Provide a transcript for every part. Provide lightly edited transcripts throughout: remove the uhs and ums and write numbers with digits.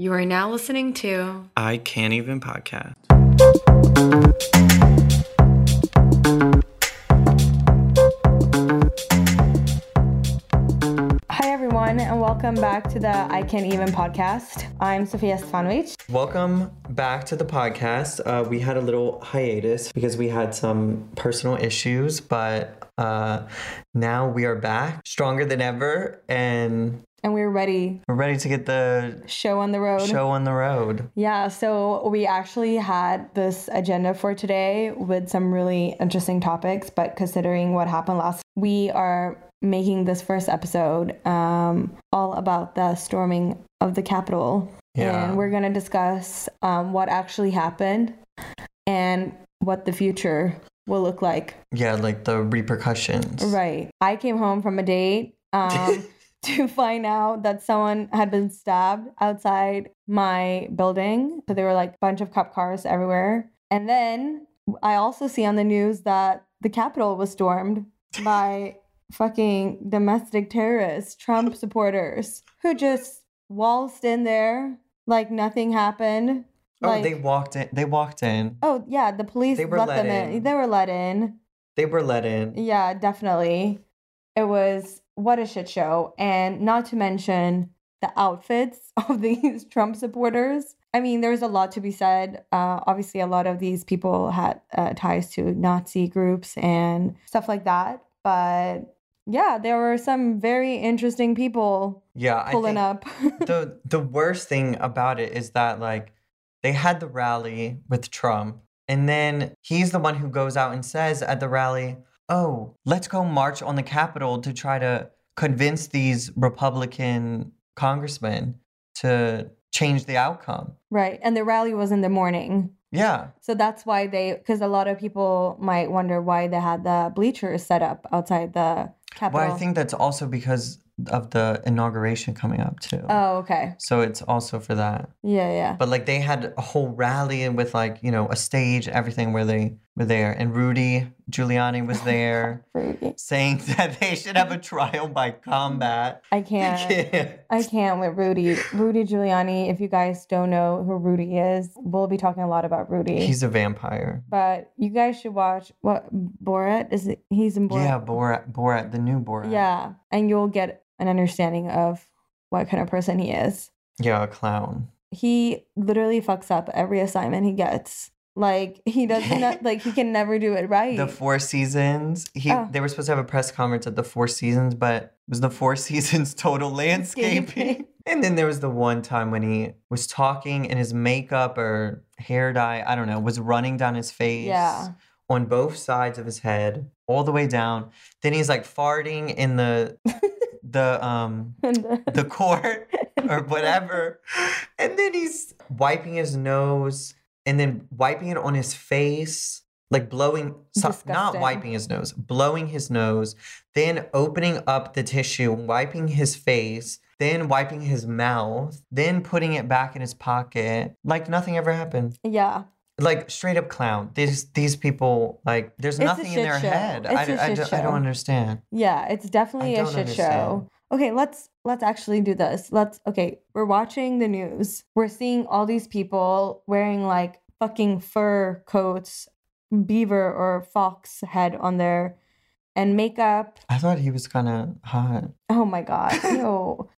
You are now listening to I Can't Even Podcast. Hi everyone, and welcome back to the I Can't Even Podcast. I'm Sophia Sivanwicz. Welcome back to the podcast. We had a little hiatus because we had some personal issues, but now we are back, stronger than ever, and we're ready. We're ready to get the show on the road. Yeah, so we actually had this agenda for today with some really interesting topics, but considering what happened last, we are making this first episode all about the storming of the Capitol. Yeah. And we're going to discuss what actually happened and what the future will look like. Yeah, like the repercussions. Right. I came home from a date. To find out that someone had been stabbed outside my building. So there were like a bunch of cop cars everywhere. And then I also see on the news that the Capitol was stormed by fucking domestic terrorists, Trump supporters, who just waltzed in there like nothing happened. Like, They walked in. Oh, yeah. The police let them in. They were let in. Yeah, definitely. It was... what a shit show. And not to mention the outfits of these Trump supporters. I mean, there's a lot to be said. Obviously, a lot of these people had ties to Nazi groups and stuff like that. But yeah, there were some very interesting people pulling up. The worst thing about it is that, like, they had the rally with Trump. And then he's the one who goes out and says at the rally, oh, let's go march on the Capitol to try to convince these Republican congressmen to change the outcome. Right. And the rally was in the morning. Yeah. So that's why because a lot of people might wonder why they had the bleachers set up outside the Capitol. Well, I think that's also because of the inauguration coming up, too. Oh, okay. So it's also for that. Yeah, yeah. But, like, they had a whole rally with, like, you know, a stage, everything where they were there. And Rudy Giuliani was there saying that they should have a trial by combat. I can't with Rudy. Rudy Giuliani, if you guys don't know who Rudy is, we'll be talking a lot about Rudy. He's a vampire. But you guys should watch, Borat? Is it? He's in Borat. Yeah, Borat, the new Borat. Yeah, and you'll get an understanding of what kind of person he is. Yeah, a clown. He literally fucks up every assignment he gets. Like, he doesn't, like, he can never do it right. The Four Seasons. They were supposed to have a press conference at the Four Seasons, but it was the Four Seasons Total Landscaping. And then there was the one time when he was talking and his makeup or hair dye, I don't know, was running down his face. Yeah. On both sides of his head, all the way down. Then he's, like, farting in the court or whatever. And then he's wiping his nose. And then wiping it on his face, like blowing his nose, then opening up the tissue, wiping his face, then wiping his mouth, then putting it back in his pocket. Like nothing ever happened. Yeah. Like straight up clown. These people, like, there's nothing in their head. I don't understand. Yeah, it's definitely a shit show. Okay, let's actually do this. We're watching the news. We're seeing all these people wearing like fucking fur coats, beaver or fox head on their and makeup. I thought he was kind of hot. Oh my god.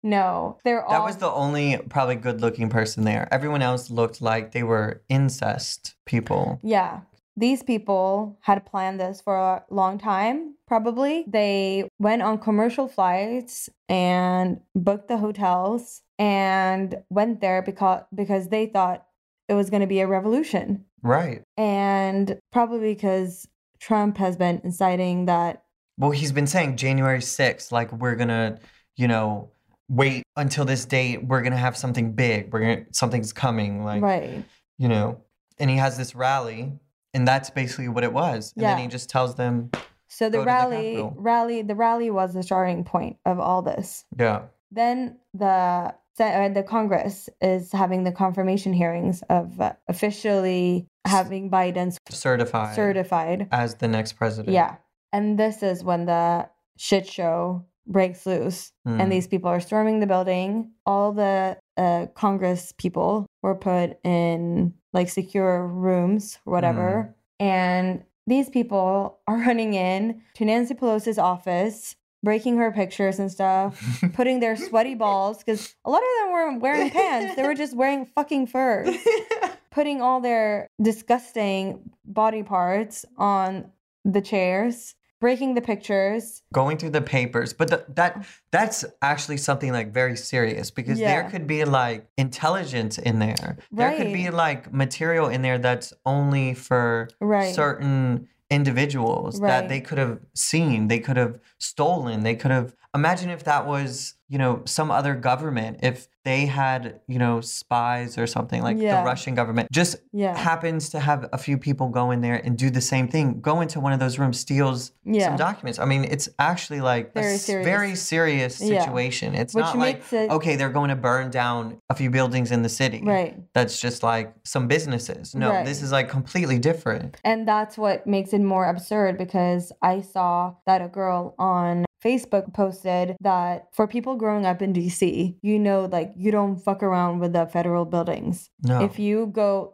No. That was the only probably good-looking person there. Everyone else looked like they were incest people. Yeah. These people had planned this for a long time, probably. They went on commercial flights and booked the hotels and went there because they thought it was going to be a revolution. Right. And probably because Trump has been inciting that. Well, he's been saying January 6th, like, we're going to, you know, wait until this date. We're going to have something big. Something's coming. Like, right. You know, and he has this rally. And that's basically what it was. And then he just tells them. So the rally was the starting point of all this. Yeah. Then the Congress is having the confirmation hearings of officially having Biden certified as the next president. Yeah. And this is when the shit show breaks loose. And these people are storming the building. All the Congress people were put in like secure rooms, whatever. And these people are running in to Nancy Pelosi's office, breaking her pictures and stuff, putting their sweaty balls, because a lot of them weren't wearing pants. They were just wearing fucking furs, putting all their disgusting body parts on the chairs, breaking the pictures, going through the papers. But that's actually something like very serious, because there could be like intelligence in there. Right. There could be like material in there that's only for certain individuals that they could have seen, they could have stolen, they could have... Imagine if that was, you know, some other government, if they had, you know, spies or something, like the Russian government just happens to have a few people go in there and do the same thing, go into one of those rooms, steals some documents. I mean, it's actually like very serious situation. It's which not like, okay, they're going to burn down a few buildings in the city. Right. That's just like some businesses. No, this is like completely different. And that's what makes it more absurd, because I saw that a girl on Facebook posted that for people growing up in DC, you know, like, you don't fuck around with the federal buildings. No. If you go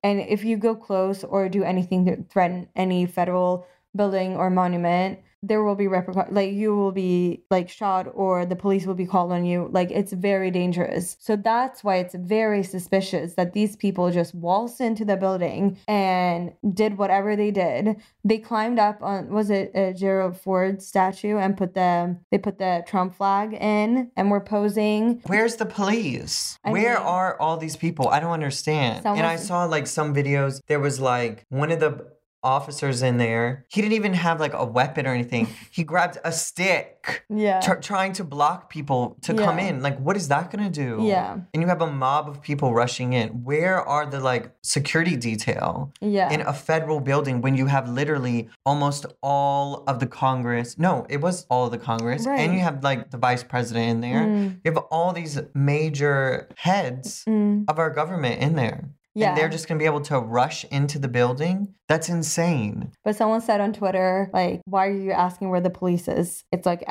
close or do anything to threaten any federal building or monument, there will be repercussions. Like, you will be like shot, or the police will be called on you. Like, it's very dangerous. So that's why it's very suspicious that these people just waltzed into the building and did whatever they did. They climbed up on, was it a Gerald Ford statue, and they put the Trump flag in and were posing. Where's the police? Where are all these people? I don't understand. And I saw like some videos. There was like one of the officers in there, he didn't even have like a weapon or anything. He grabbed a stick, trying to block people to come in. Like, what is that gonna do? Yeah. And you have a mob of people rushing in. Where are the like security detail in a federal building when you have literally almost all of the Congress? No, it was all of the Congress, and you have like the vice president in there. You have all these major heads of our government in there. Yeah. And they're just going to be able to rush into the building? That's insane. But someone said on Twitter, like, why are you asking where the police is? It's like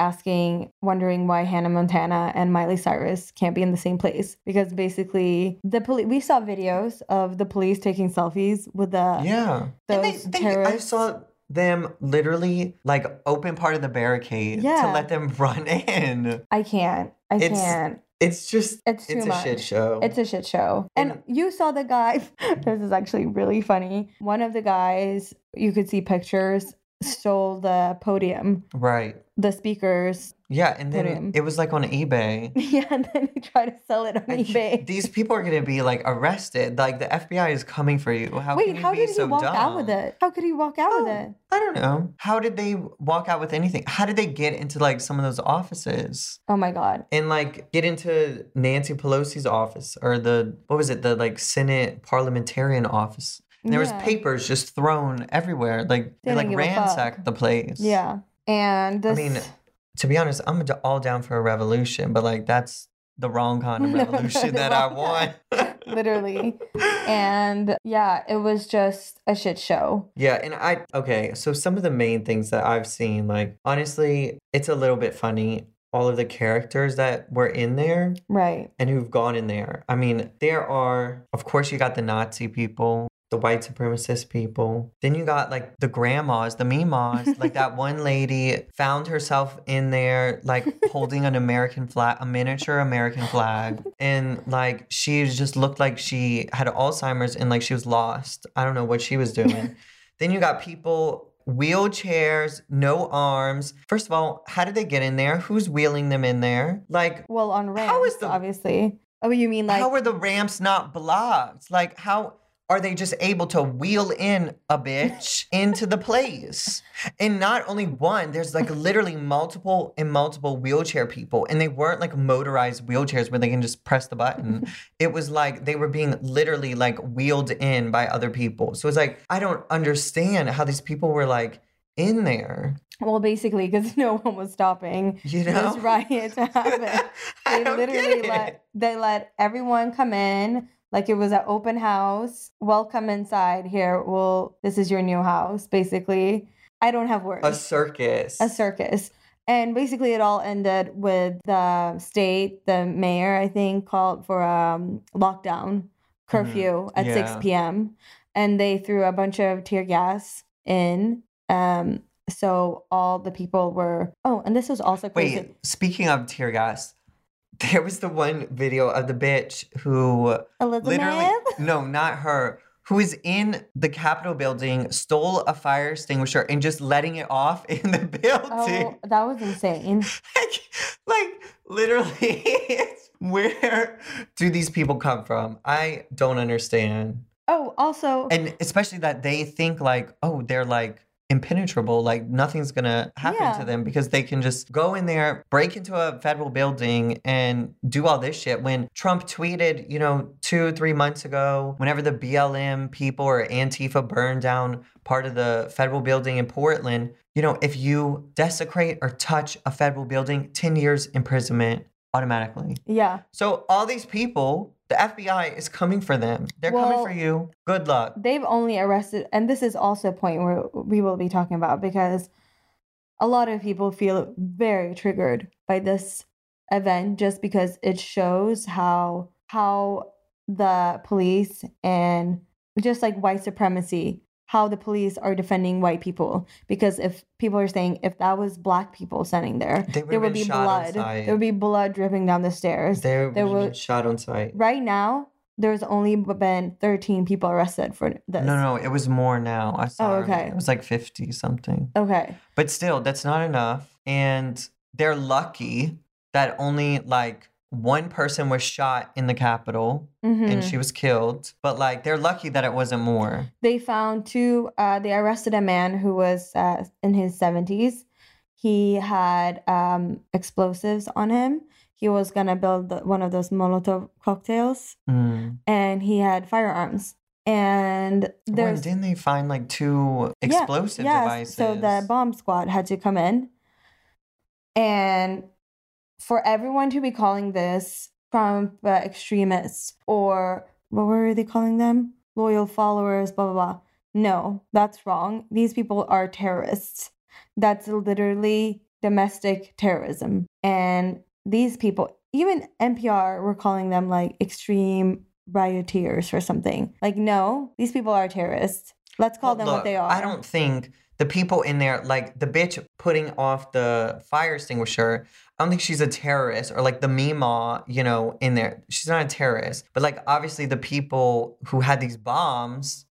wondering why Hannah Montana and Miley Cyrus can't be in the same place. Because basically, we saw videos of the police taking selfies with the those terrorists. I saw them literally, like, open part of the barricade to let them run in. I can't. It's a shit show. It's a shit show. And you saw the guy. This is actually really funny. One of the guys, you could see pictures, stole the podium. Right. The speakers. Yeah, and then it was like on eBay. Yeah, and then he tried to sell it on eBay. These people are going to be like arrested. Like, the FBI is coming for you. How could he walk out with it? I don't know. How did they walk out with anything? How did they get into like some of those offices? Oh my God. And like get into Nancy Pelosi's office, or the like Senate parliamentarian office. And there was papers just thrown everywhere. Like they like ransacked the place. Yeah. And this... I mean, to be honest, I'm all down for a revolution, but like that's the wrong kind of revolution that I want. Literally. And yeah, it was just a shit show. Yeah. And so some of the main things that I've seen, like, honestly, it's a little bit funny. All of the characters that were in there. Right. And who've gone in there. I mean, there are, of course, you got the Nazi people, the white supremacist people. Then you got like the grandmas, the memas, like that one lady found herself in there like holding an American flag, a miniature American flag. And like she just looked like she had Alzheimer's and like she was lost. I don't know what she was doing. Then you got people... wheelchairs, no arms. First of all, how did they get in there? Who's wheeling them in there? Like, well, on ramps, obviously. Oh, you mean like... How are the ramps not blocked? Like, how... are they just able to wheel in a bitch into the place? And not only one, there's like literally multiple wheelchair people. And they weren't like motorized wheelchairs where they can just press the button. It was like they were being literally like wheeled in by other people. So it's like, I don't understand how these people were like in there. Well, basically, because no one was stopping this riot to happen. They let everyone come in. Like, it was an open house. Welcome inside here. Well, this is your new house, basically. I don't have words. A circus. And basically it all ended with the state, the mayor, I think, called for a lockdown curfew at 6 p.m. And they threw a bunch of tear gas in. So all the people were, oh, and this was also crazy. Wait, speaking of tear gas, there was the one video of the bitch who who is in the Capitol building, stole a fire extinguisher and just letting it off in the building. Oh, that was insane. like literally, where do these people come from? I don't understand. Oh, also. And especially that they think like, oh, they're like impenetrable, like nothing's gonna happen to them because they can just go in there, break into a federal building and do all this shit. When Trump tweeted, 2-3 months ago, whenever the BLM people or Antifa burned down part of the federal building in Portland, if you desecrate or touch a federal building, 10 years imprisonment automatically. Yeah. So all these people, the FBI is coming for them. They're coming for you. Good luck. They've only arrested, and this is also a point where we will be talking about, because a lot of people feel very triggered by this event just because it shows how the police and just like white supremacy, how the police are defending white people. Because if people are saying, if that was black people standing there, there would be blood. There would be blood dripping down the stairs. There would be shot on sight. Right now, there's only been 13 people arrested for this. No, it was more now. I saw it was like 50 something. Okay. But still, that's not enough. And they're lucky that only like one person was shot in the Capitol and she was killed. But like, they're lucky that it wasn't more. They found they arrested a man who was in his 70s. He had explosives on him. He was going to build one of those Molotov cocktails and he had firearms. And didn't they find like two explosive devices? So the bomb squad had to come in. And for everyone to be calling this Trump extremists, or what were they calling them? Loyal followers, blah, blah, blah. No, that's wrong. These people are terrorists. That's literally domestic terrorism. And these people, even NPR were calling them like extreme rioters or something. Like, no, these people are terrorists. Let's call them what they are. I don't think the people in there, like the bitch putting off the fire extinguisher, I don't think she's a terrorist, or like the Meemaw, in there. She's not a terrorist. But like, obviously the people who had these bombs,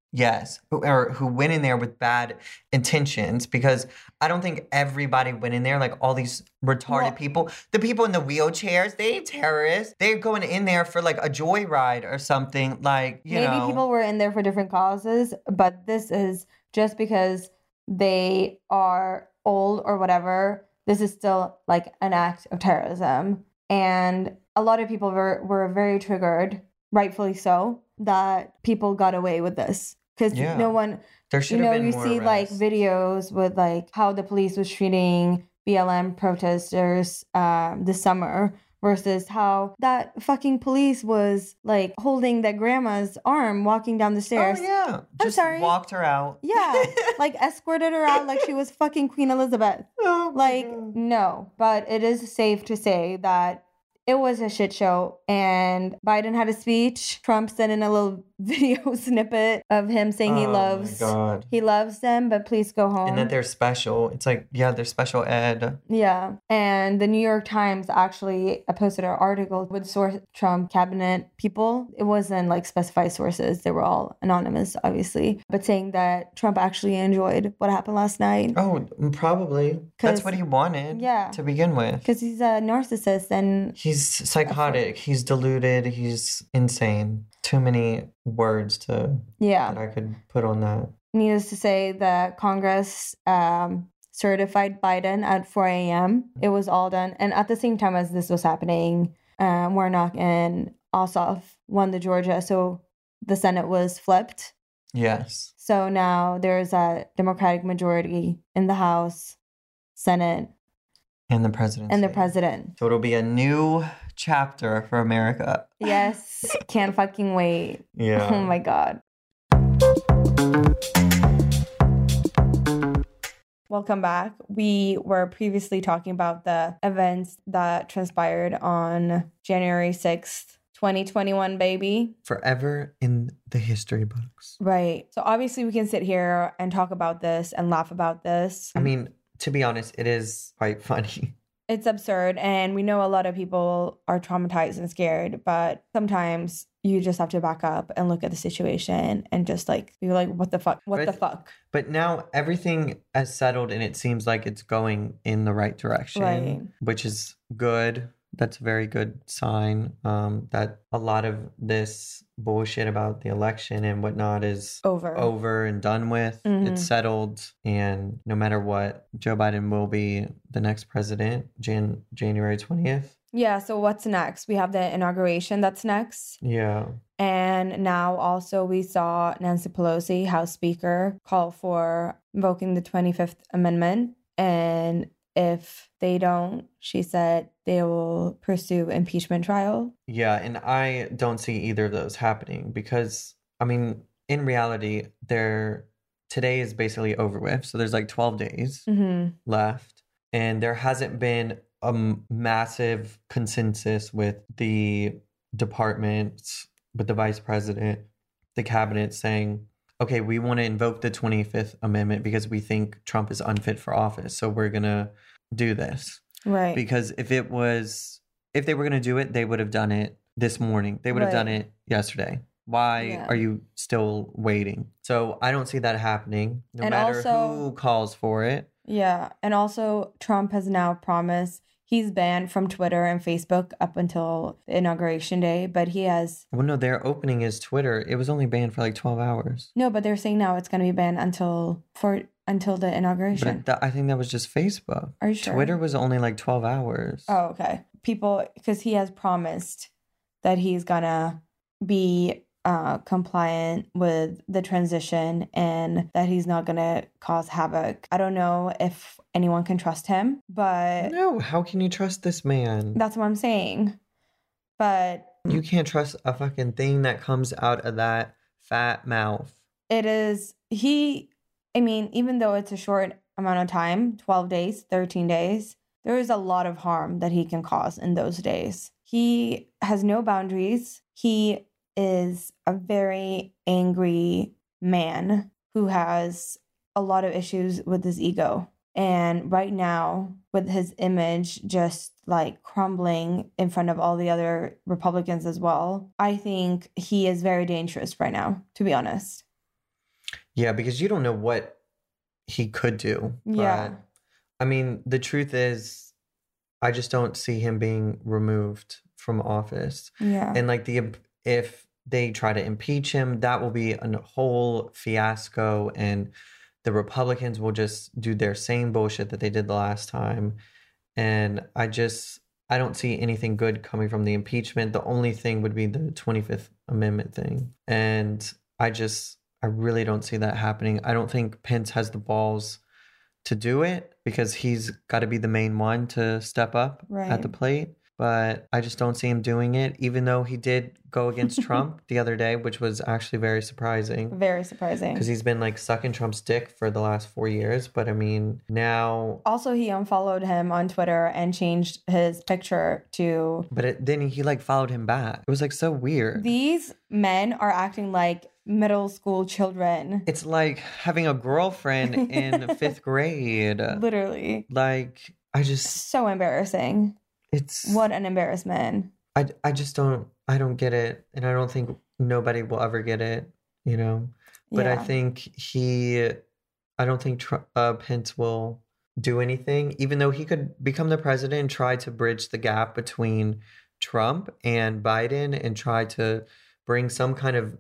who went in there with bad intentions, because I don't think everybody went in there, like all these retarded people. The people in the wheelchairs, they ain't terrorists. They're going in there for like a joyride or something. Like, maybe people were in there for different causes, but this is just because they are old or whatever. This is still like an act of terrorism. And a lot of people were very triggered, rightfully so, that people got away with this. Because no one, you see like videos with like how the police was treating BLM protesters this summer versus how that fucking police was like holding that grandma's arm walking down the stairs. Oh, yeah. Walked her out. Yeah. Like escorted her out like she was fucking Queen Elizabeth. Oh, like, no. But it is safe to say that it was a shit show. And Biden had a speech. Trump sent in a little video snippet of him saying he loves them, but please go home. And that they're special. It's like, they're special ed. Yeah. And the New York Times actually posted an article with Trump cabinet people. It wasn't like specified sources. They were all anonymous, obviously. But saying that Trump actually enjoyed what happened last night. Oh, probably. That's what he wanted to begin with. Because he's a narcissist and... He's psychotic. He's deluded. He's insane. Too many words that I could put on that. Needless to say, the Congress certified Biden at 4 a.m. It was all done. And at the same time as this was happening, Warnock and Ossoff won the Georgia. So the Senate was flipped. Yes. So now there's a Democratic majority in the House, Senate, and the presidency. So it'll be a new chapter for America. Yes. Can't fucking wait. Yeah. Oh my God. Welcome back. We were previously talking about the events that transpired on January 6th, 2021, baby. Forever in the history books. Right. So obviously we can sit here and talk about this and laugh about this. I mean, to be honest, it is quite funny. It's absurd. And we know a lot of people are traumatized and scared, but sometimes you just have to back up and look at the situation and just like, you're like, what the fuck? But now everything has settled and it seems like it's going in the right direction, right, which is good. That's a very good sign that a lot of this bullshit about the election and whatnot is over and done with. Mm-hmm. It's settled. And no matter what, Joe Biden will be the next president, January 20th. Yeah. So what's next? We have the inauguration that's next. Yeah. And now also we saw Nancy Pelosi, House Speaker, call for invoking the 25th Amendment. And if they don't, she said they will pursue impeachment trial. Yeah, and I don't see either of those happening because, I mean, in reality, today is basically over with. So there's like 12 days left. And there hasn't been a massive consensus with the departments, with the vice president, the cabinet saying, okay, we want to invoke the 25th Amendment because we think Trump is unfit for office. So we're going to do this. Right. Because if they were going to do it, they would have done it this morning. They would have done it yesterday. Why are you still waiting? So I don't see that happening, no matter who calls for it. Yeah. And also Trump has now promised he's banned from Twitter and Facebook up until the inauguration day, but he has... Well, no, they're opening his Twitter. It was only banned for like 12 hours. No, but they're saying now it's going to be banned until the inauguration. But I think that was just Facebook. Are you sure? Twitter was only like 12 hours. Oh, okay. People... Because he has promised that he's going to be compliant with the transition and that he's not going to cause havoc. I don't know if anyone can trust him, but... No, how can you trust this man? That's what I'm saying. But... You can't trust a fucking thing that comes out of that fat mouth. It is... I mean, even though it's a short amount of time, 12 days, 13 days, there is a lot of harm that he can cause in those days. He has no boundaries. He is a very angry man who has a lot of issues with his ego. And right now, with his image just like crumbling in front of all the other Republicans as well, I think he is very dangerous right now, to be honest. Yeah, because you don't know what he could do. Yeah. But, I mean, the truth is, I just don't see him being removed from office. Yeah. And like if they try to impeach him, that will be a whole fiasco. And the Republicans will just do their same bullshit that they did the last time. And I don't see anything good coming from the impeachment. The only thing would be the 25th Amendment thing. And I really don't see that happening. I don't think Pence has the balls to do it because he's got to be the main one to step up at the plate. But I just don't see him doing it, even though he did go against Trump the other day, which was actually very surprising. Very surprising. Because he's been like sucking Trump's dick for the last 4 years. But I mean, now... Also, he unfollowed him on Twitter and changed his picture to... But then he like followed him back. It was like so weird. These men are acting like middle school children. It's like having a girlfriend in fifth grade. Literally. Like, I just... So embarrassing. What an embarrassment. I just don't... I don't get it. And I don't think nobody will ever get it, you know? But yeah. I don't think Pence will do anything, even though he could become the president and try to bridge the gap between Trump and Biden and try to bring some kind of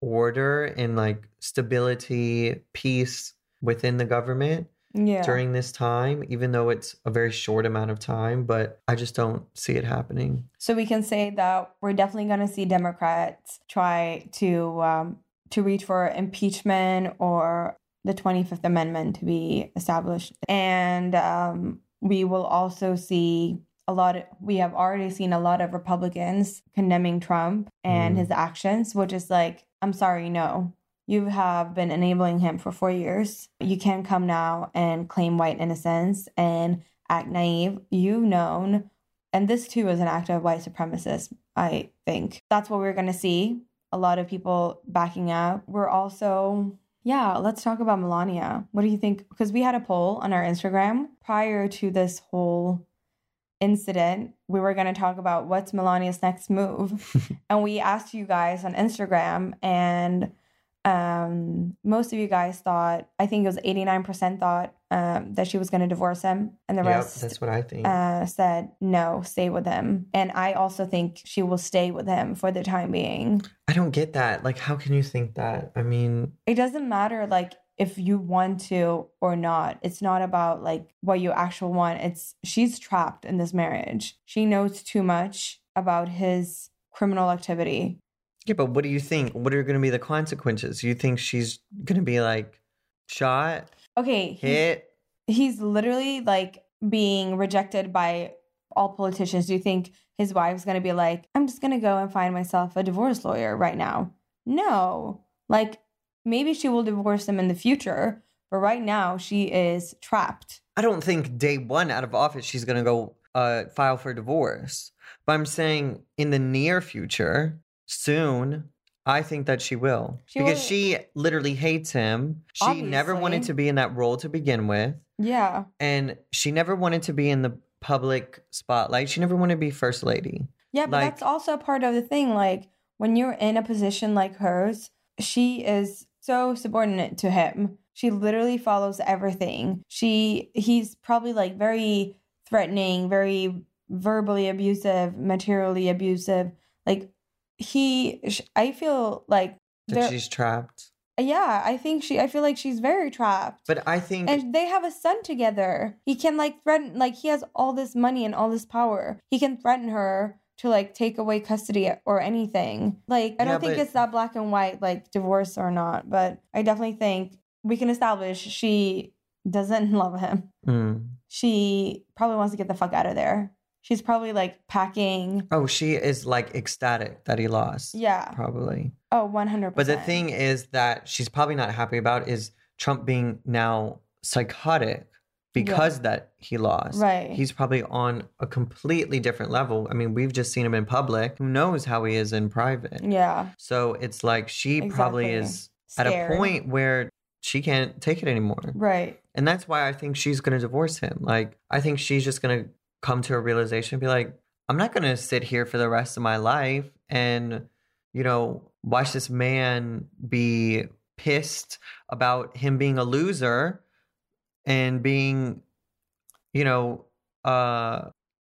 order and like stability, peace within the government. Yeah. During this time, even though it's a very short amount of time, but I just don't see it happening. So we can say that we're definitely going to see Democrats try to reach for impeachment or the 25th Amendment to be established. And we will also see we have already seen a lot of Republicans condemning Trump and his actions, which is like, I'm sorry, no. You have been enabling him for 4 years. You can't come now and claim white innocence and act naive. You've known, and this too is an act of white supremacists, I think. That's what we're going to see. A lot of people backing out. We're also, let's talk about Melania. What do you think? Because we had a poll on our Instagram prior to this whole incident. We were going to talk about what's Melania's next move. And we asked you guys on Instagram, and most of you guys thought, I think it was 89% thought that she was going to divorce him. And the rest, that's what I think, said, no, stay with him. And I also think she will stay with him for the time being. I don't get that. Like, how can you think that? I mean, it doesn't matter, like, if you want to or not. It's not about, like, what you actually want. It's, she's trapped in this marriage. She knows too much about his criminal activity. Yeah, but what do you think? What are going to be the consequences? You think she's going to be, like, shot? Okay. Hit? He's literally, like, being rejected by all politicians. Do you think his wife's going to be like, I'm just going to go and find myself a divorce lawyer right now? No. Like, maybe she will divorce him in the future, but right now she is trapped. I don't think day one out of office she's going to go file for divorce. But I'm saying in the near future, soon, I think that she will. She literally hates him. She obviously never wanted to be in that role to begin with. Yeah. And she never wanted to be in the public spotlight. She never wanted to be first lady. Yeah, but like, that's also part of the thing. Like, when you're in a position like hers, she is so subordinate to him. She literally follows everything. He's probably, like, very threatening, very verbally abusive, materially abusive. Like, I feel like that she's trapped. Yeah, I feel like she's very trapped. But I think, and they have a son together. He can, like, threaten, like, he has all this money and all this power. He can threaten her to, like, take away custody or anything. Like, I don't think it's that black and white, like, divorce or not. But I definitely think we can establish she doesn't love him. Mm. She probably wants to get the fuck out of there. She's probably, like, packing. Oh, she is, like, ecstatic that he lost. Yeah. Probably. Oh, 100%. But the thing is that she's probably not happy about is Trump being now psychotic because that he lost. Right. He's probably on a completely different level. I mean, we've just seen him in public. Who knows how he is in private? Yeah. So it's like she probably is scared at a point where she can't take it anymore. Right. And that's why I think she's going to divorce him. Like, I think she's just going to come to a realization and be like, I'm not going to sit here for the rest of my life and, you know, watch this man be pissed about him being a loser and being, you know,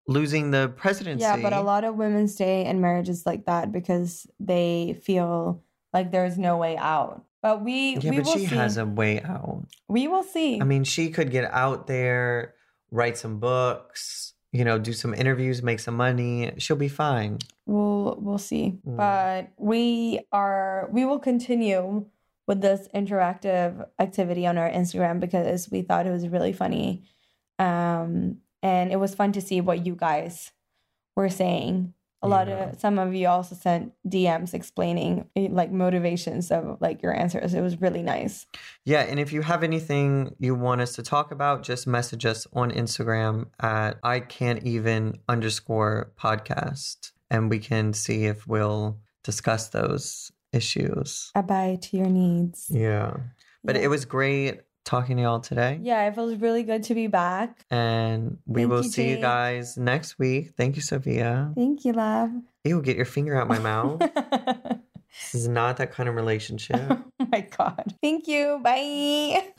losing the presidency. Yeah, but a lot of women stay in marriages like that because they feel like there's no way out. But we will see. She has a way out. We will see. I mean, she could get out there, write some books, you know, do some interviews, make some money. She'll be fine. We'll see. Mm. But we will continue with this interactive activity on our Instagram because we thought it was really funny. And it was fun to see what you guys were saying. Some of you also sent DMs explaining, like, motivations of, like, your answers. It was really nice. Yeah. And if you have anything you want us to talk about, just message us on Instagram at @ICan'tEven_podcast. And we can see if we'll discuss those issues. Abide to your needs. Yeah. But it was great talking to y'all today. Yeah, it feels really good to be back. And we will see you guys next week. Thank you, Sophia. Thank you, love. Ew, get your finger out my mouth. This is not that kind of relationship. Oh my God. Thank you. Bye.